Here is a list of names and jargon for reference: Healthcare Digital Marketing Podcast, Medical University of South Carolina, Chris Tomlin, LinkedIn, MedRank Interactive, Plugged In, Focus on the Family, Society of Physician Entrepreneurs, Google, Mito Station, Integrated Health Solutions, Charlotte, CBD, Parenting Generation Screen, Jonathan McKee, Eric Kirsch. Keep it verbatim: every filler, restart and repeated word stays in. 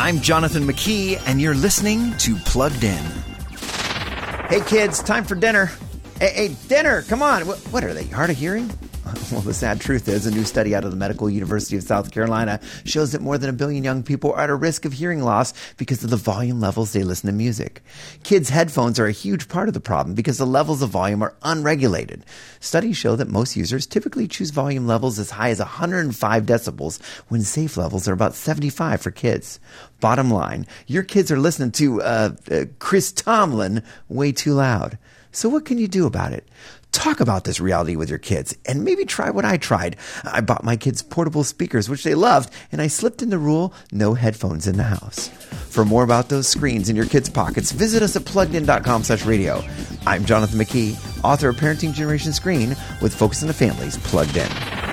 I'm Jonathan McKee, and you're listening to Plugged In. Hey, kids, time for dinner. Hey, hey dinner, come on. What, what are they, hard of hearing? Well, the sad truth is a new study out of the Medical University of South Carolina shows that more than a billion young people are at a risk of hearing loss because of the volume levels they listen to music. Kids' headphones are a huge part of the problem because the levels of volume are unregulated. Studies show that most users typically choose volume levels as high as one hundred five decibels when safe levels are about seventy-five for kids. Bottom line, your kids are listening to uh, uh, Chris Tomlin way too loud. So what can you do about it? Talk about this reality with your kids and maybe try what I tried. I bought my kids portable speakers, which they loved, and I slipped in the rule, no headphones in the house. For more about those screens in your kids' pockets, visit us at plugged in dot com slash radio. I'm Jonathan McKee, author of Parenting Generation Screen, with Focus on the Families Plugged In.